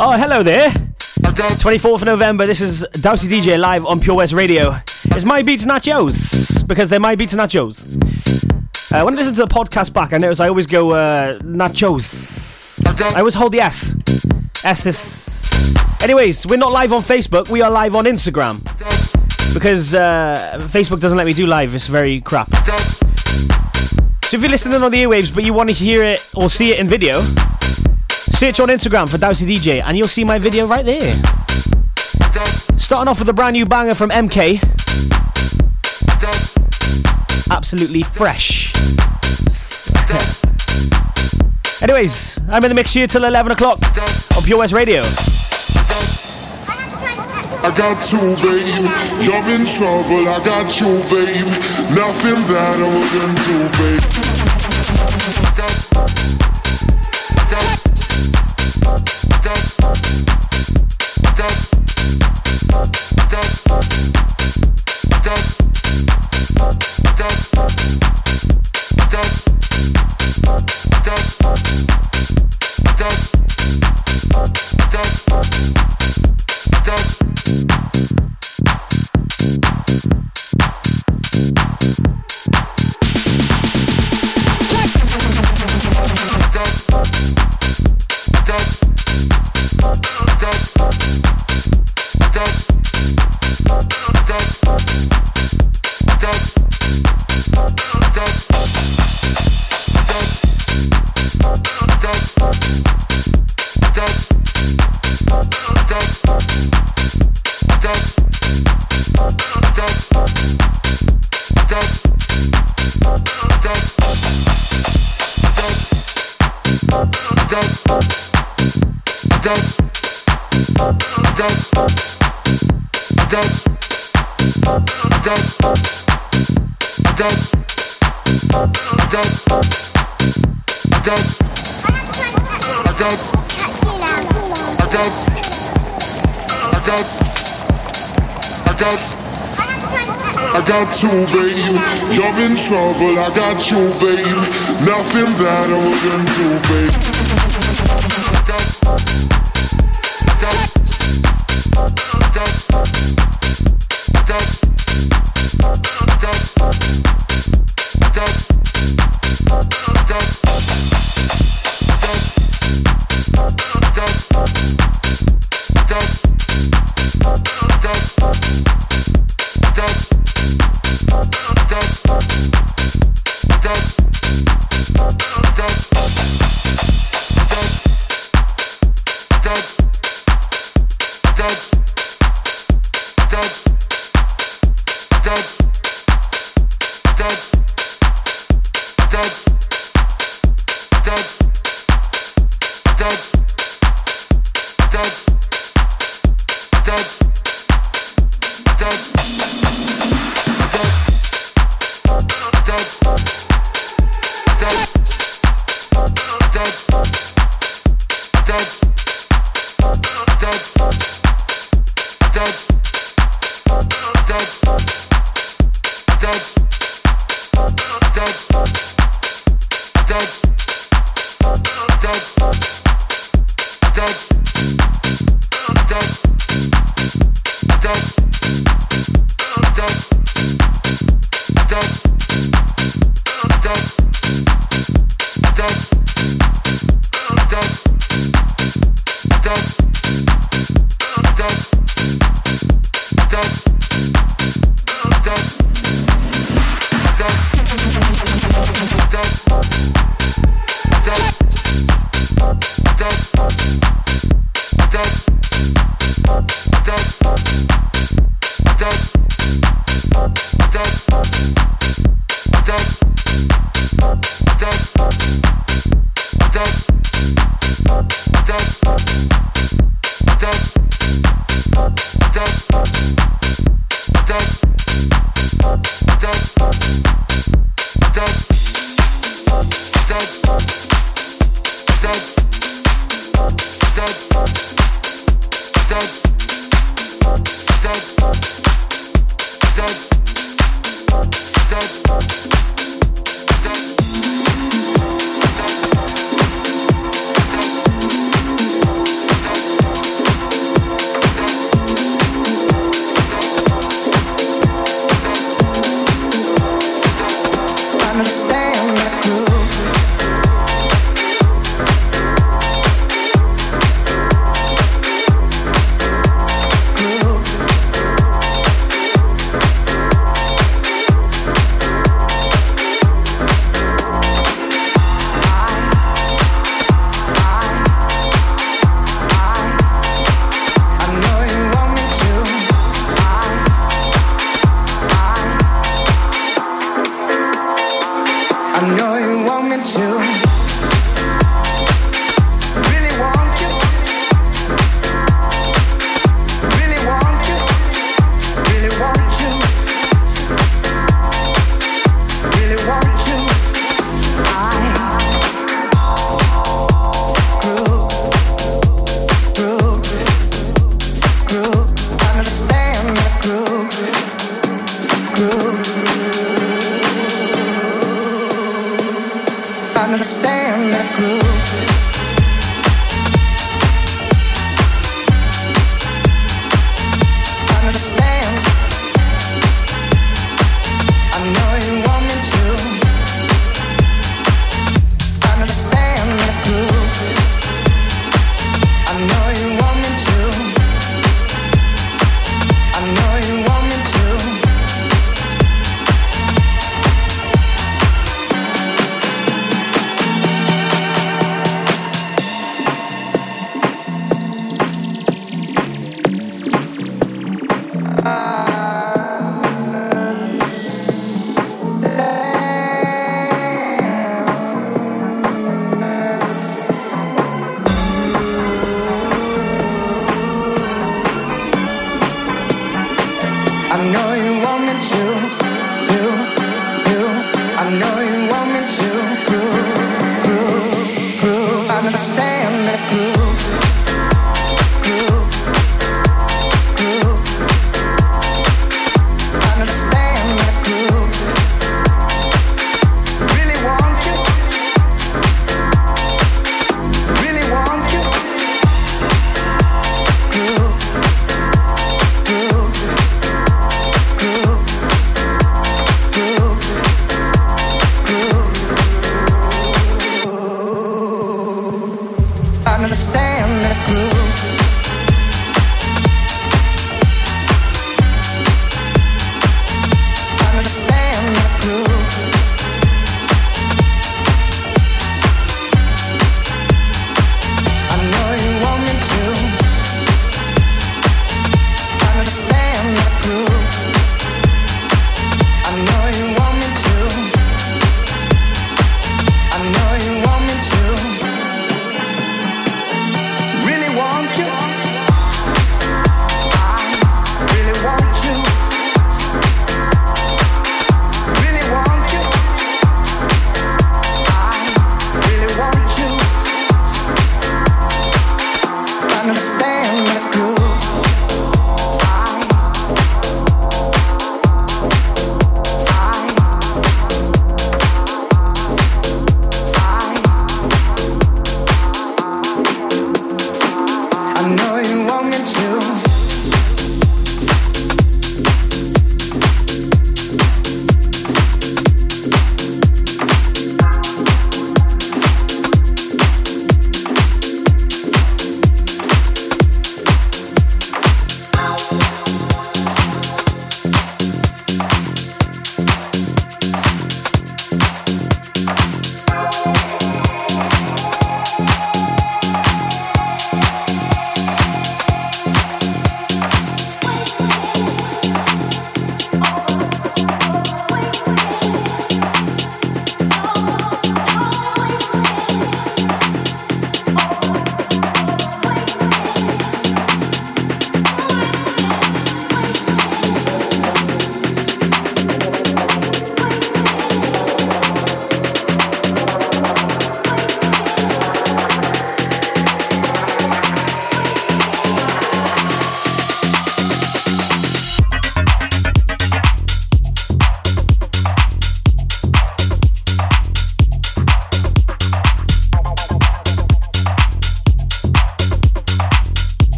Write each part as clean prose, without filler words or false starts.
Oh, hello there. 24th of November, this is Dowsy DJ live on Pure West Radio. It's My Beats Nachos, because they're My Beats Nachos. When I listen to the podcast back, I notice I always go nachos. I always hold the S. S is... Anyways, we're not live on Facebook, we are live on Instagram. Because Facebook doesn't let me do live, it's very crap. So if you're listening on the airwaves but you want to hear it or see it in video, search on Instagram for Dowsy DJ and you'll see my video right there. Starting off with a brand new banger from MK. Absolutely fresh. Anyways, I'm in the mix here till 11 o'clock on Pure West Radio. I got you, babe, you're in trouble. I got you, babe, nothing that I wouldn't do, babe. I got you, babe, you're in trouble. I got you, babe, nothing that I wouldn't do, babe.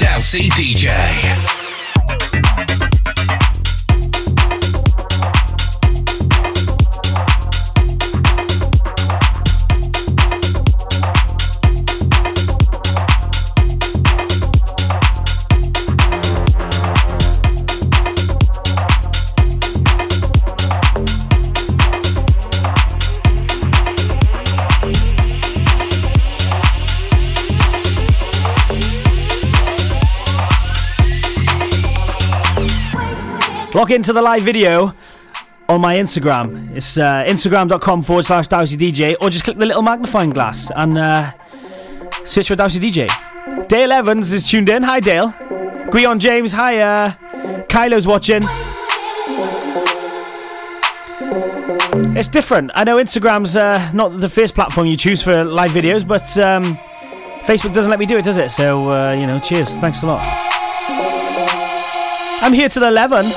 Dowsy DJ. Log into the live video on my Instagram. It's instagram.com/DowsyDJ, or just click the little magnifying glass and search for Dowsy DJ. Dale Evans is tuned in. Hi, Dale. Guion James. Hi. Kylo's watching. It's different. I know Instagram's not the first platform you choose for live videos, but Facebook doesn't let me do it, does it? So, you know, cheers. Thanks a lot. I'm here till 11.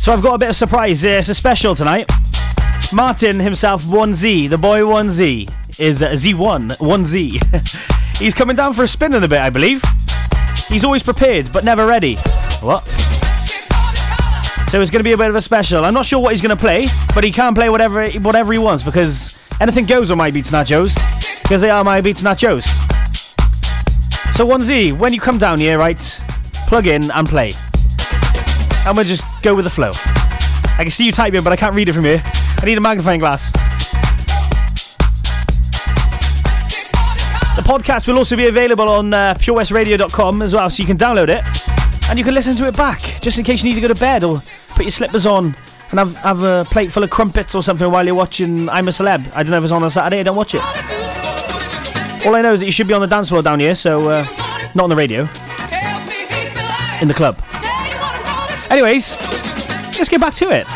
So I've got a bit of surprise. It's a special tonight. Martin himself, 1Z, the boy 1Z, is Z1, 1Z. He's coming down for a spin in a bit, I believe. He's always prepared, but never ready. What? So it's going to be a bit of a special. I'm not sure what he's going to play, but he can play whatever he wants, because anything goes on My Beats Nachos, because they are My Beats Nachos. So 1Z, when you come down here, right, plug in and play. I'm going to just go with the flow. I can see you typing, but I can't read it from here. I need a magnifying glass. The podcast will also be available on purewestradio.com as well, so you can download it and you can listen to it back, just in case you need to go to bed or put your slippers on and have a plate full of crumpets or something while you're watching I'm a Celeb. I don't know if it's on Saturday, I don't watch it. All I know is that you should be on the dance floor down here, so not on the radio, in the club. Anyways, let's get back to it.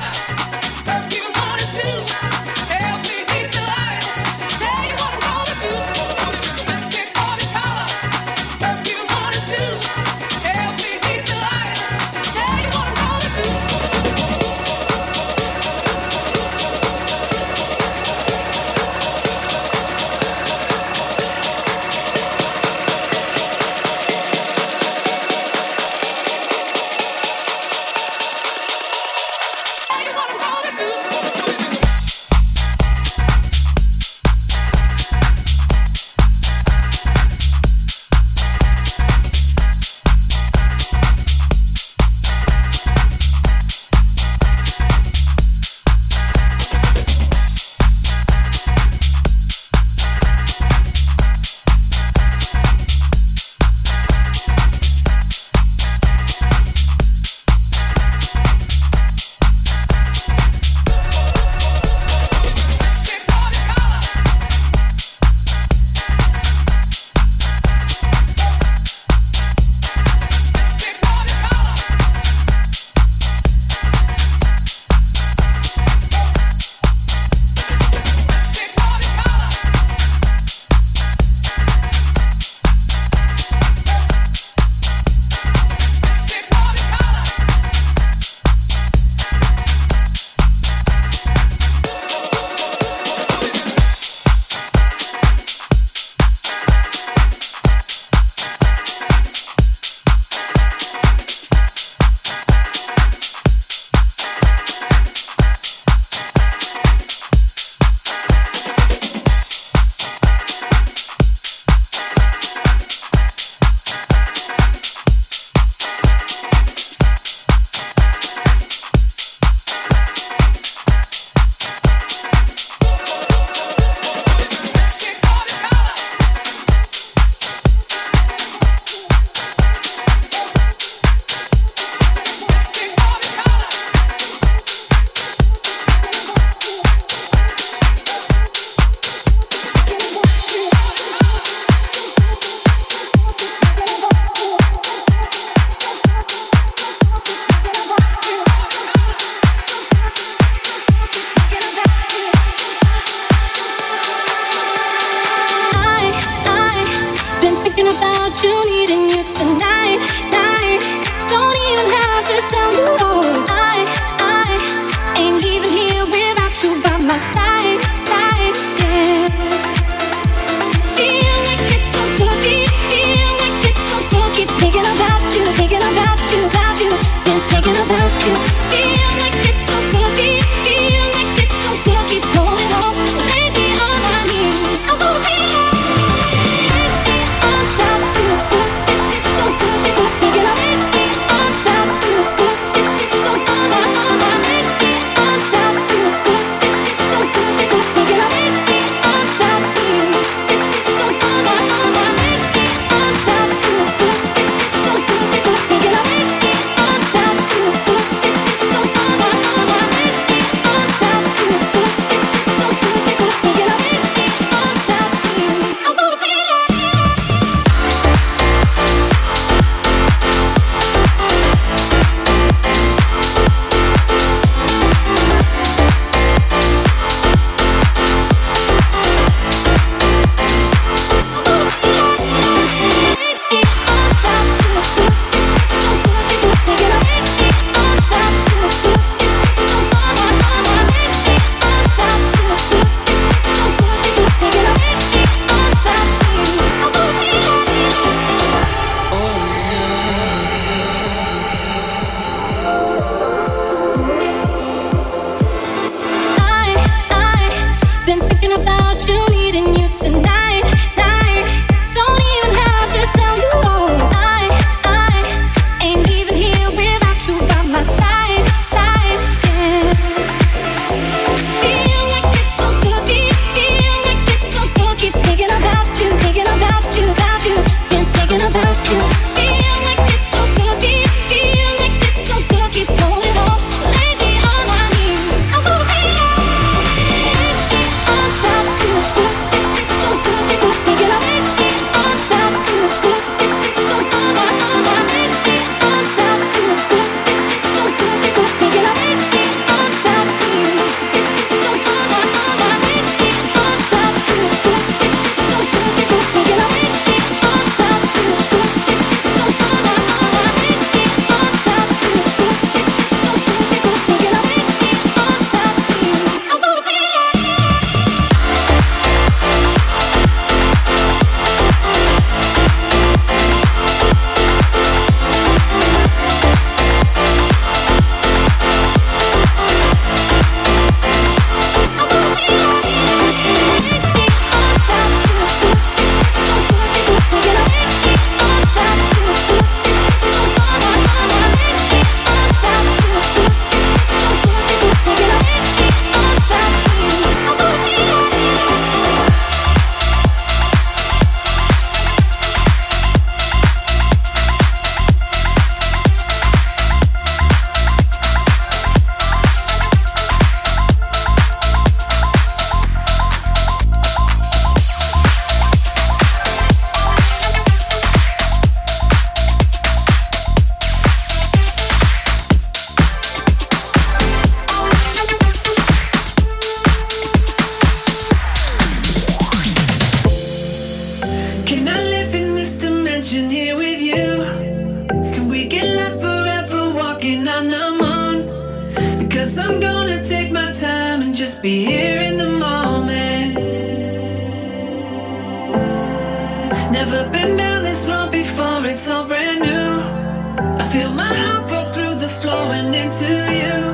to you,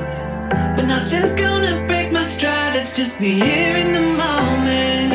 but nothing's gonna break my stride. Let's just be here in the moment.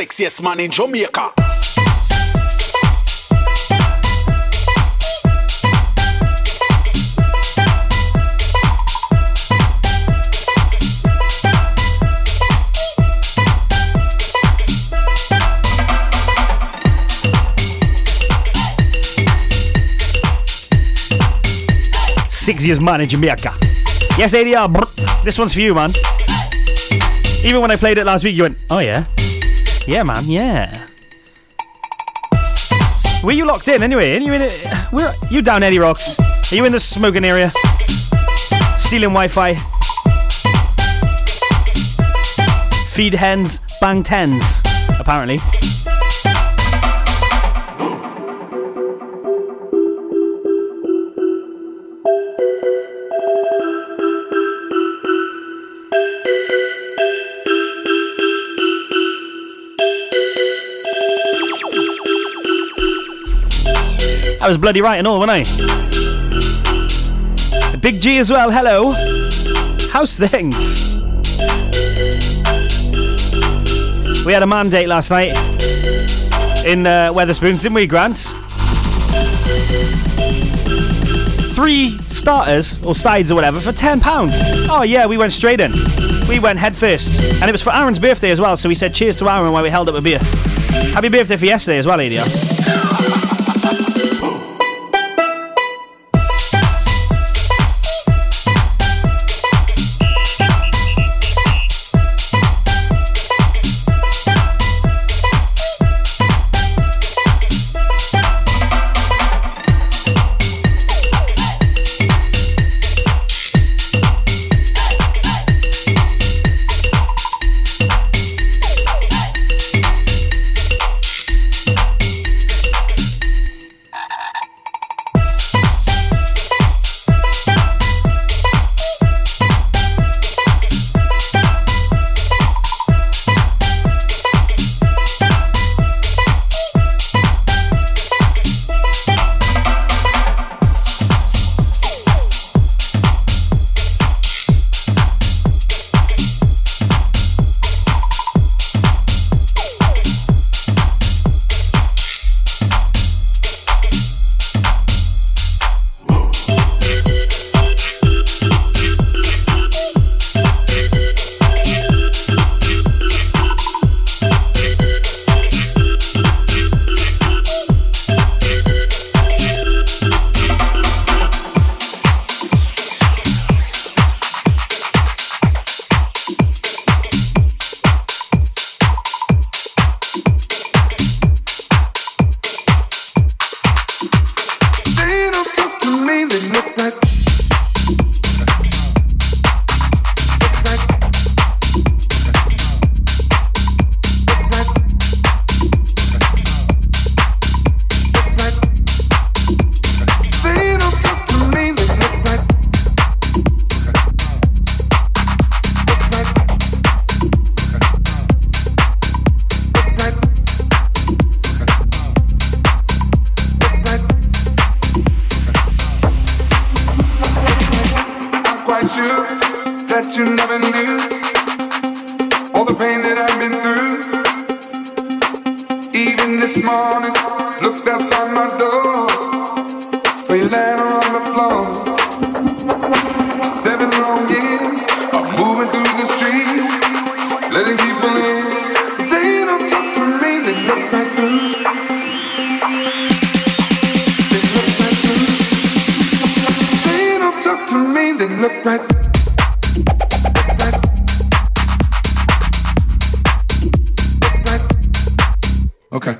Sexiest man in Jamaica. Sexiest man in Jamaica. Yes, ADR. This one's for you, man. Even when I played it last week, you went, oh yeah. Yeah, man, yeah. Were you locked in anyway? Are you in it? Where you down, Eddie Rocks? Are you in the smoking area? Stealing Wi-Fi? Feed hens, bang tens, apparently. I was bloody right and all, wasn't I? Big G as well, hello. How's things? We had a mandate last night in Wetherspoons, didn't we, Grant? 3 starters, or sides or whatever, for £10. Oh yeah, we went straight in. We went head first. And it was for Aaron's birthday as well, so we said cheers to Aaron while we held up a beer. Happy birthday for yesterday as well, ADR. this morning, looked outside my door for you laying on the floor. 7 long years of moving through the streets, letting people in, but they don't talk to me, they look right through. They look right through. They don't talk to me, they look right through. Okay.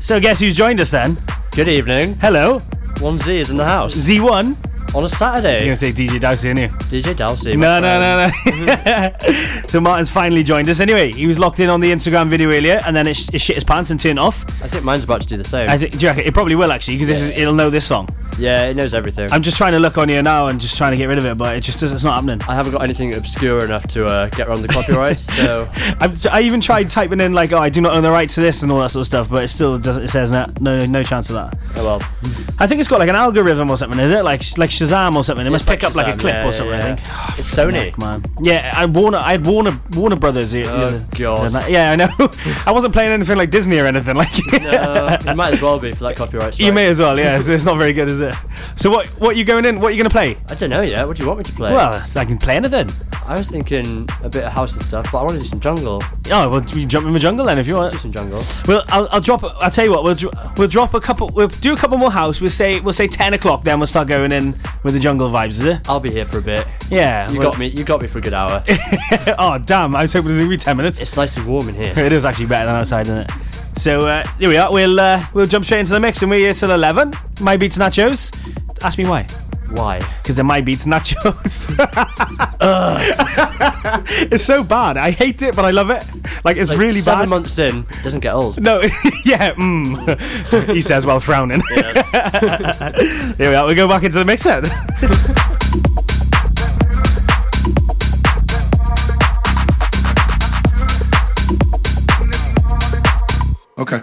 So guess who's joined us then? Good evening. Hello. 1Z is in the house. Z1? On a Saturday. You're going to say DJ Dowsy, aren't you? DJ Dowsy. No. So Martin's finally joined us. Anyway, he was locked in on the Instagram video earlier, and then it shit his pants and turned off. I think mine's about to do the same. Do you reckon? It probably will, actually, because it'll know this song. Yeah, it knows everything. I'm just trying to look on here now and just trying to get rid of it, but it just doesn't, it's not happening. I haven't got anything obscure enough to get around the copyright, so... I even tried typing in, like, I do not own the rights to this and all that sort of stuff, but it still doesn't, it says no chance of that. Oh, well. I think it's got, like, an algorithm or something, is it? Like Shazam or something. It must pick up, Shazam, like, a clip or something, I think. Oh, it's Sony. Heck, man. Yeah, I had Warner Brothers. Oh, God. Yeah, I know. I wasn't playing anything like Disney or anything. Like. No, it might as well be for that copyright strike. You may as well, yeah. So it's not very good, is it? So what are you going in? What are you going to play? I don't know yet. What do you want me to play? Well, I can play anything. I was thinking a bit of house and stuff, but I want to do some jungle. Oh, well, you jump in with jungle then if you want. Do some jungle. Well, I'll tell you what. We'll drop a couple. We'll do a couple more house. We'll say 10 o'clock. Then we'll start going in with the jungle vibes. Is it? I'll be here for a bit. Yeah. You got me. You got me for a good hour. Oh damn! I was hoping it was going to be 10 minutes. It's nice and warm in here. It is actually better than outside, isn't it? So here we are. We'll jump straight into the mix, and we're here till 11. My Beats Nachos. Ask me why. Why? Because they're My Beats Nachos. It's so bad. I hate it, but I love it. Like it's like really 7 months in, doesn't get old. No, yeah. Mm. He says while frowning. Yes. Here we are. We go back into the mix then. Okay.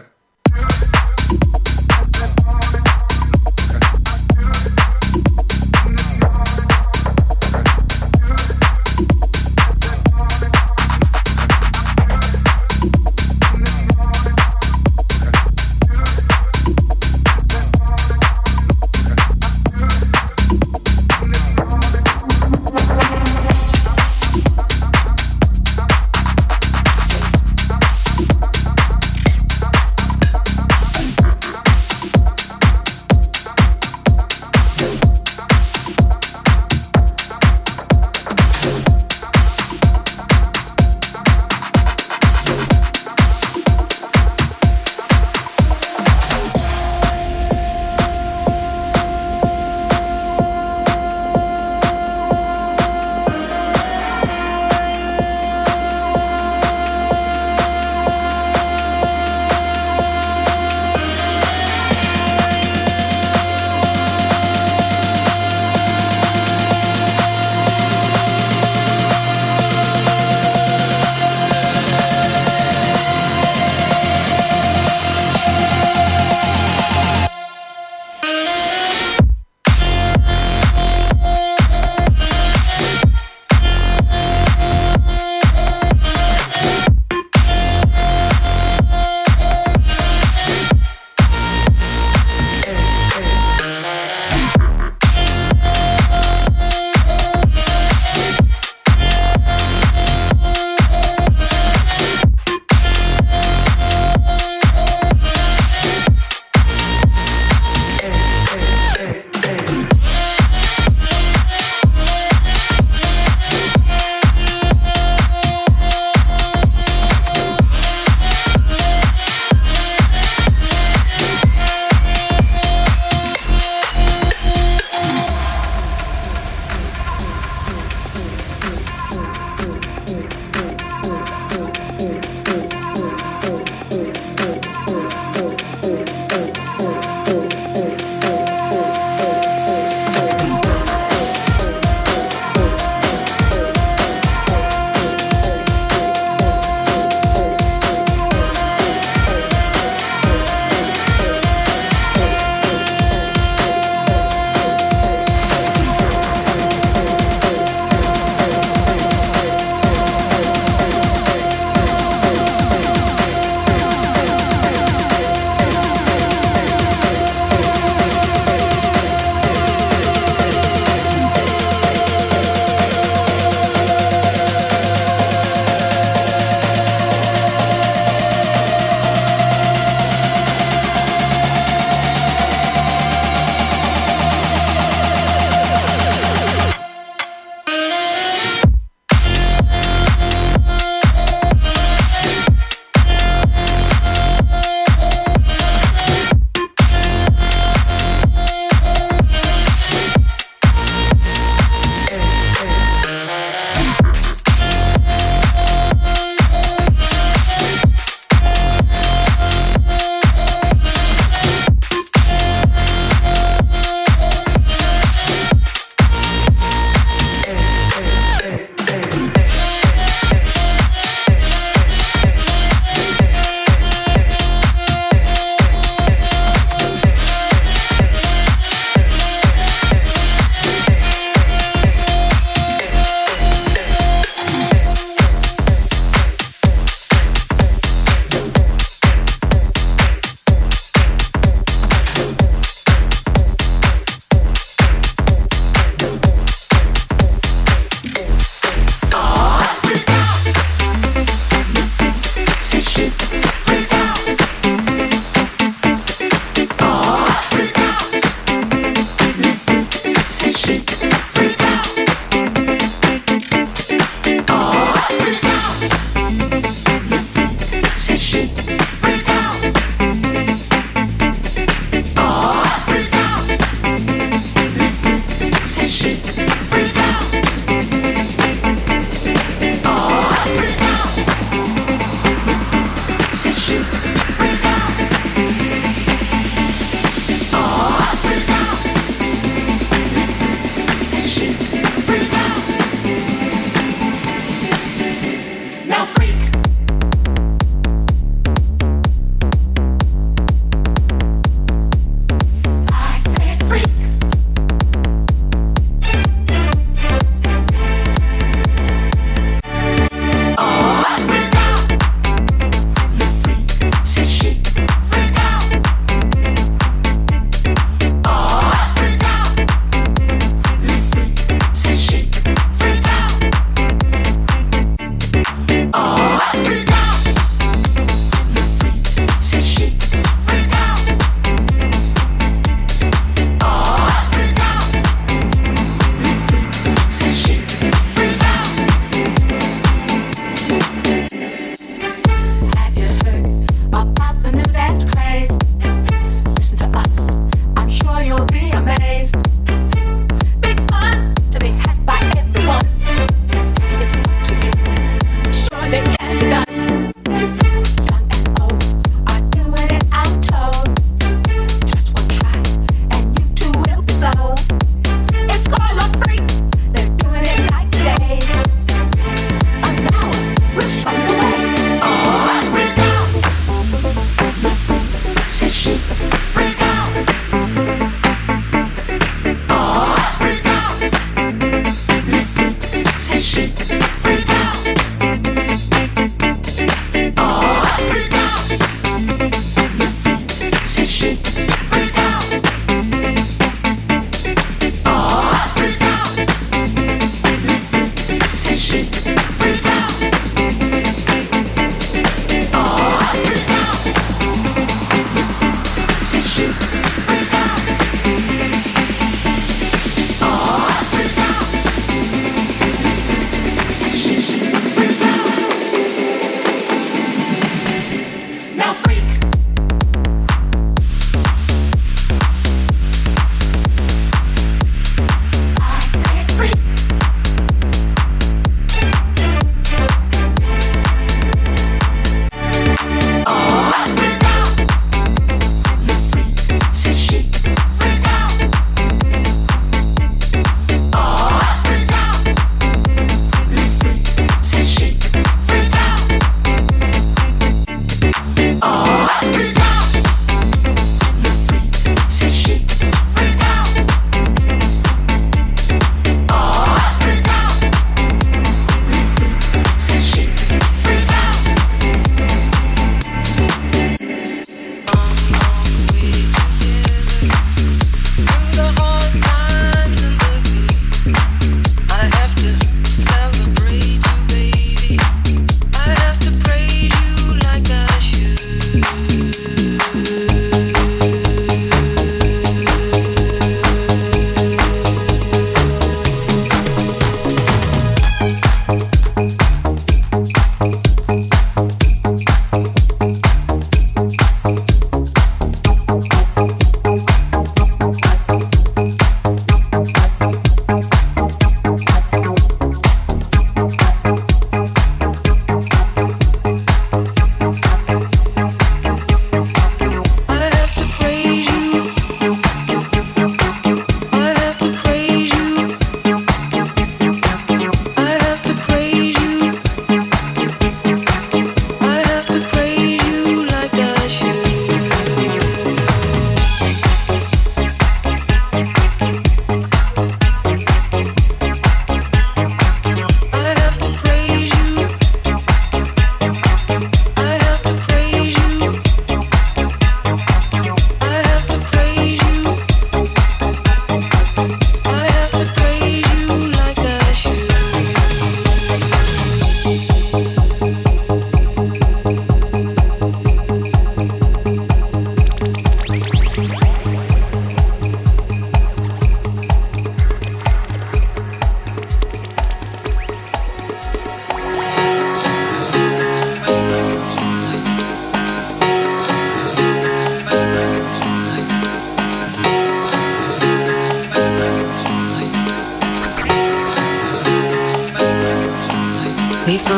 They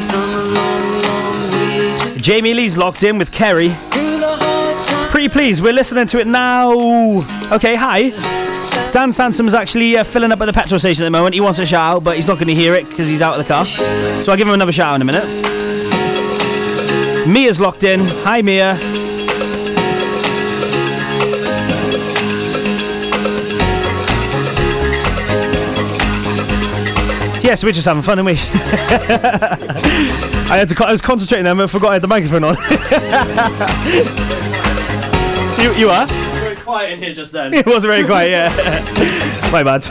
come along. Jamie Lee's locked in with Kerry. Pretty please, we're listening to it now. Okay, hi. Dan Sansom's actually filling up at the petrol station at the moment. He wants a shout out, but he's not going to hear it because he's out of the car. So I'll give him another shout out in a minute. Mia's locked in. Hi, Mia. Yes, we're just having fun, aren't we? I was concentrating there, but I forgot I had the microphone on. You are? It was very quiet in here just then. It was very quiet, yeah. My bad.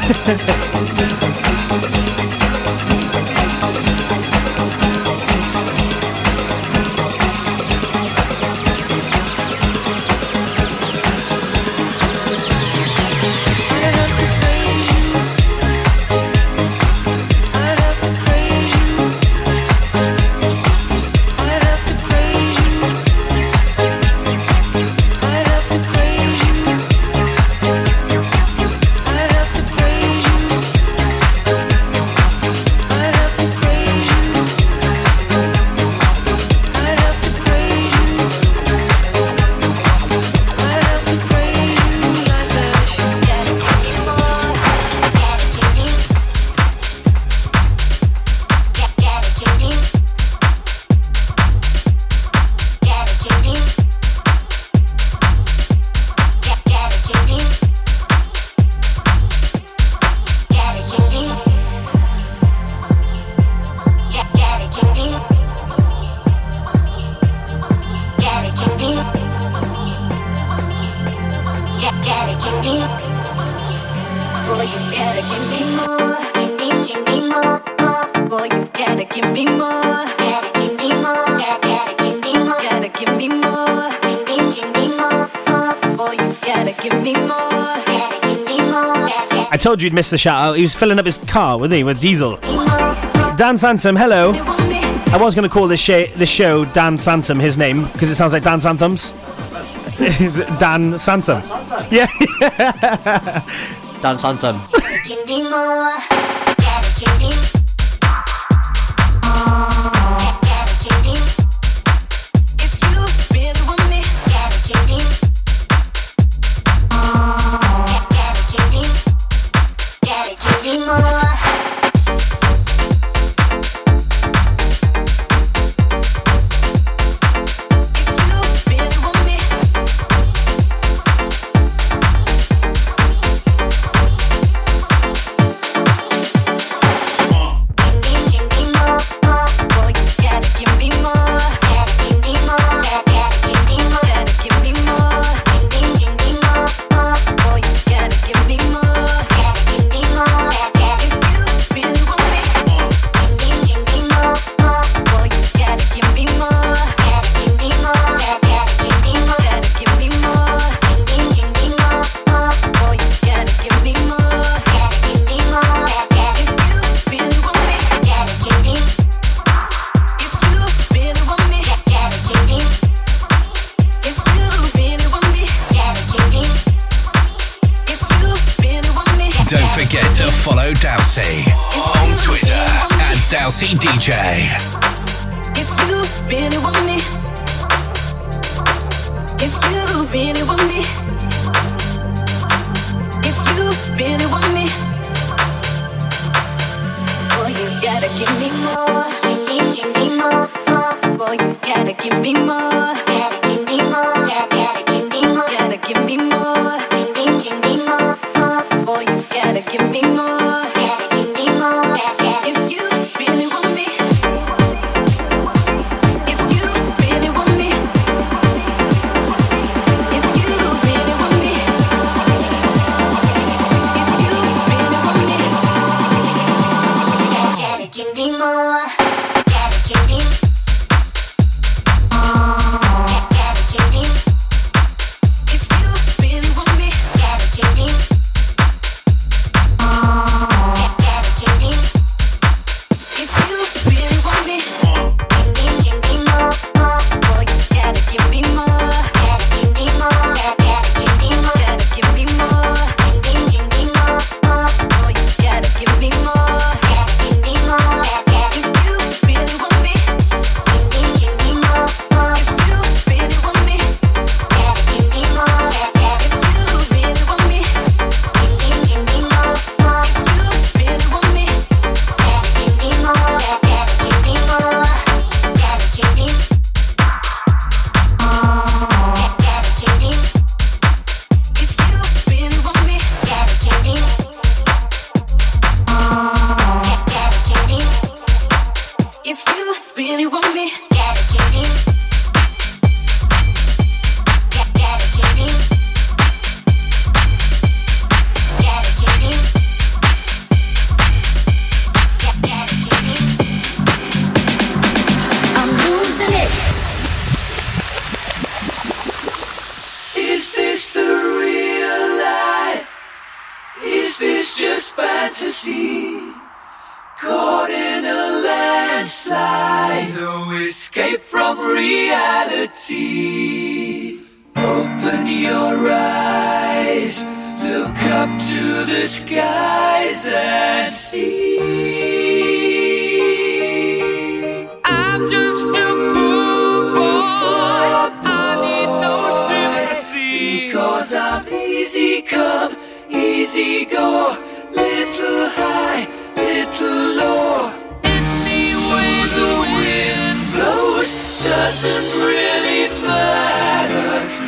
Told you he'd miss the shout out. He was filling up his car, wasn't he, with diesel. Dan Sansom, hello. I was going to call this show Dan Sansom, his name, because it sounds like Dan Santham's. It's Dan Sansom. Yeah. Dan Sansom. Give me more, gotta give me more. really want me. Gotta get it. Fantasy, caught in a landslide, no escape from reality. Open your eyes, look up to the skies and see. I'm just a poor boy, I need no sympathy, because I'm easy come, easy go. Little high, little low. Any way the wind blows doesn't really matter to me.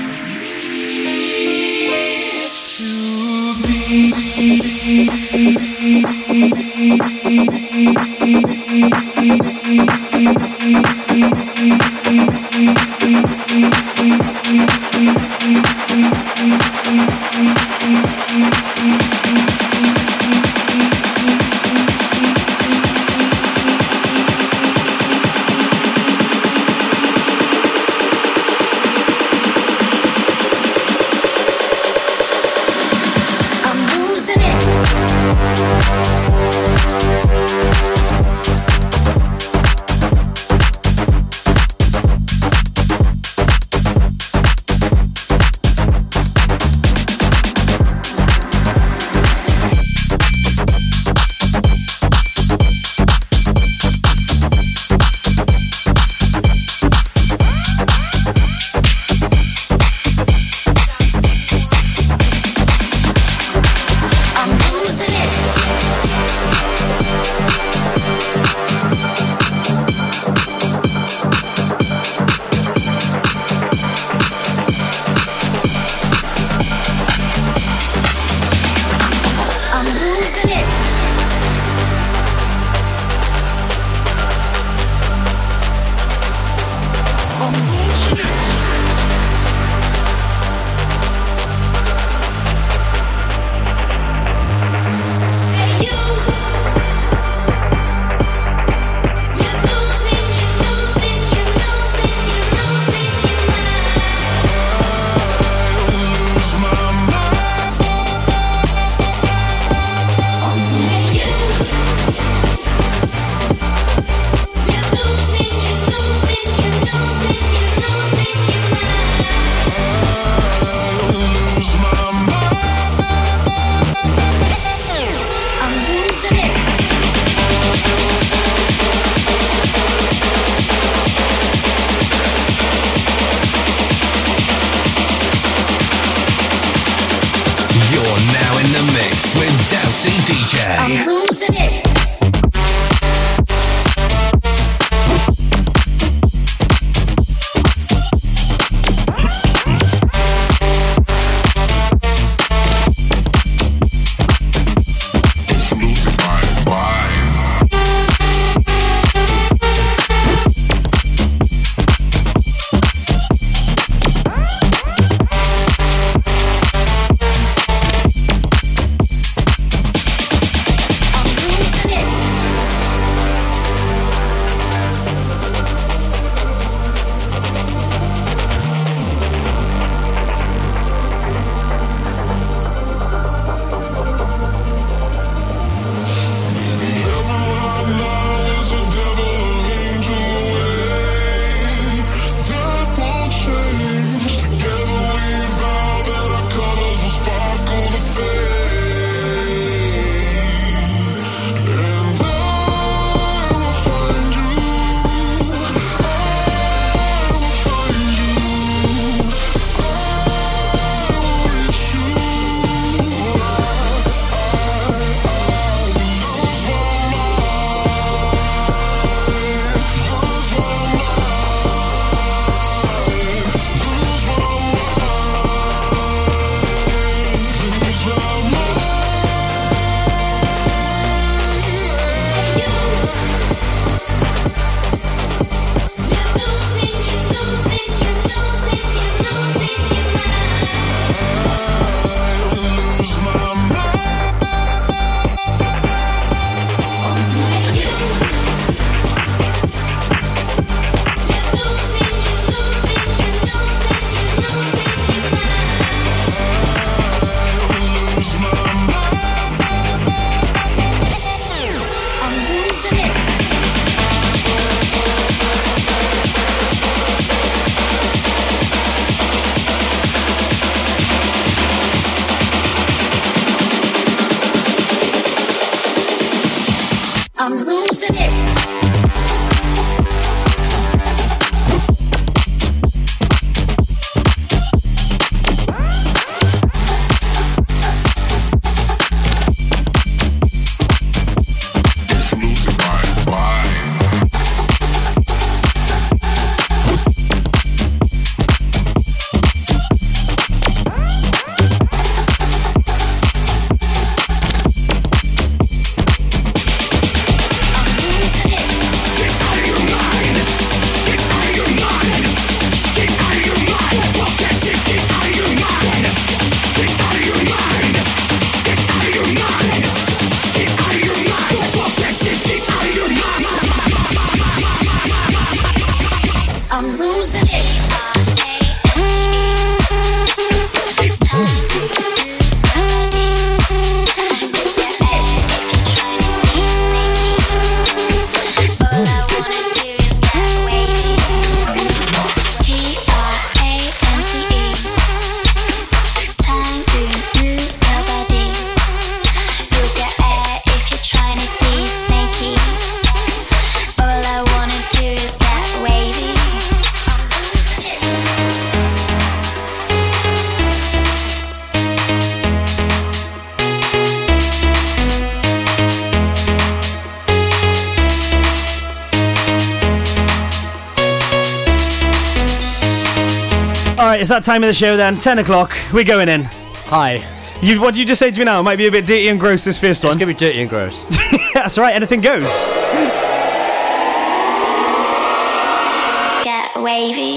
I'm losing it. It's that time of the show then, 10 o'clock, we're going in. Hi. What did you just say to me now? It might be a bit dirty and gross this first one. It's going to be dirty and gross. That's right, anything goes. Get wavy.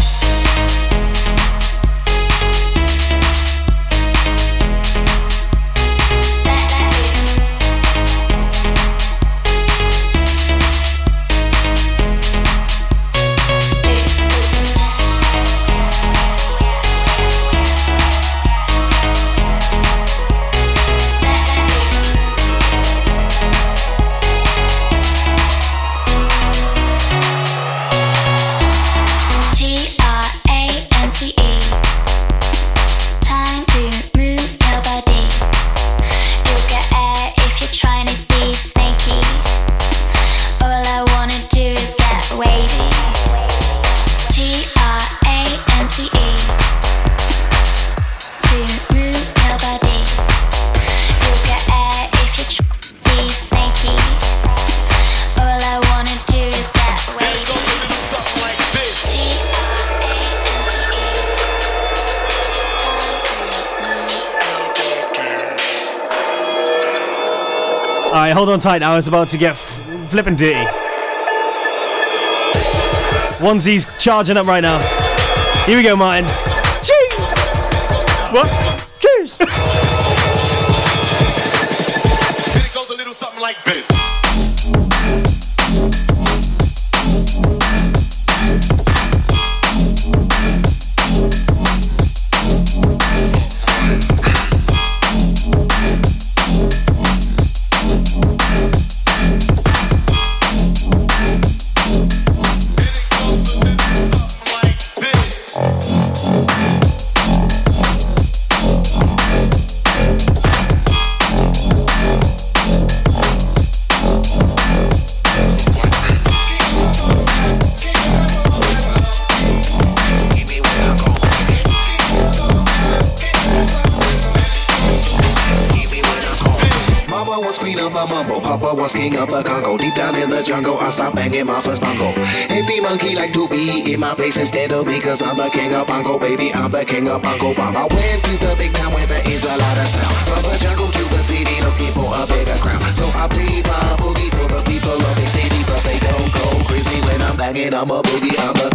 Hold on tight now, it's about to get flippin' dirty. 1Z's charging up right now. Here we go, Martin. Cheers! What? Cheers! Here it goes, a little something like this. Papa was king of the Congo. Deep down in the jungle, I stopped banging my first bongo. Every monkey like to be in my place instead of me, cause I'm the king of bongo, baby, I'm the king of bongo bomb. I went to the big town where there is a lot of sound. From the jungle to the city, the people a bigger crowd. So I play my boogie for the people of the city, but they don't go crazy when I'm banging. I'm a boogie, I'm a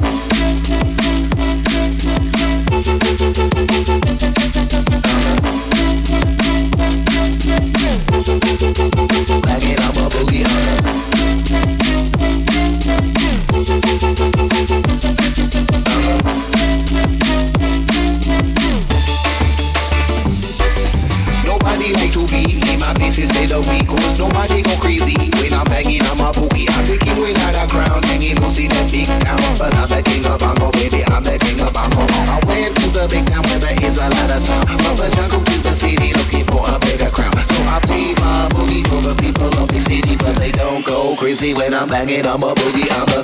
banging, I'm a boogie hunter. Nobody like to be in my place instead of me, cause nobody go crazy when I'm banging, I'm a boogie. I'm the king without a crown, hanging loose in that big town. But I'm the king of bongo, baby, I'm the king of bongo. I went to the big town where there is a lot of sound. From the jungle to the city, looking for a bigger crown. I play my boogie for the people of the city, but they don't go crazy when I'm banging. I'm a boogie, I'm a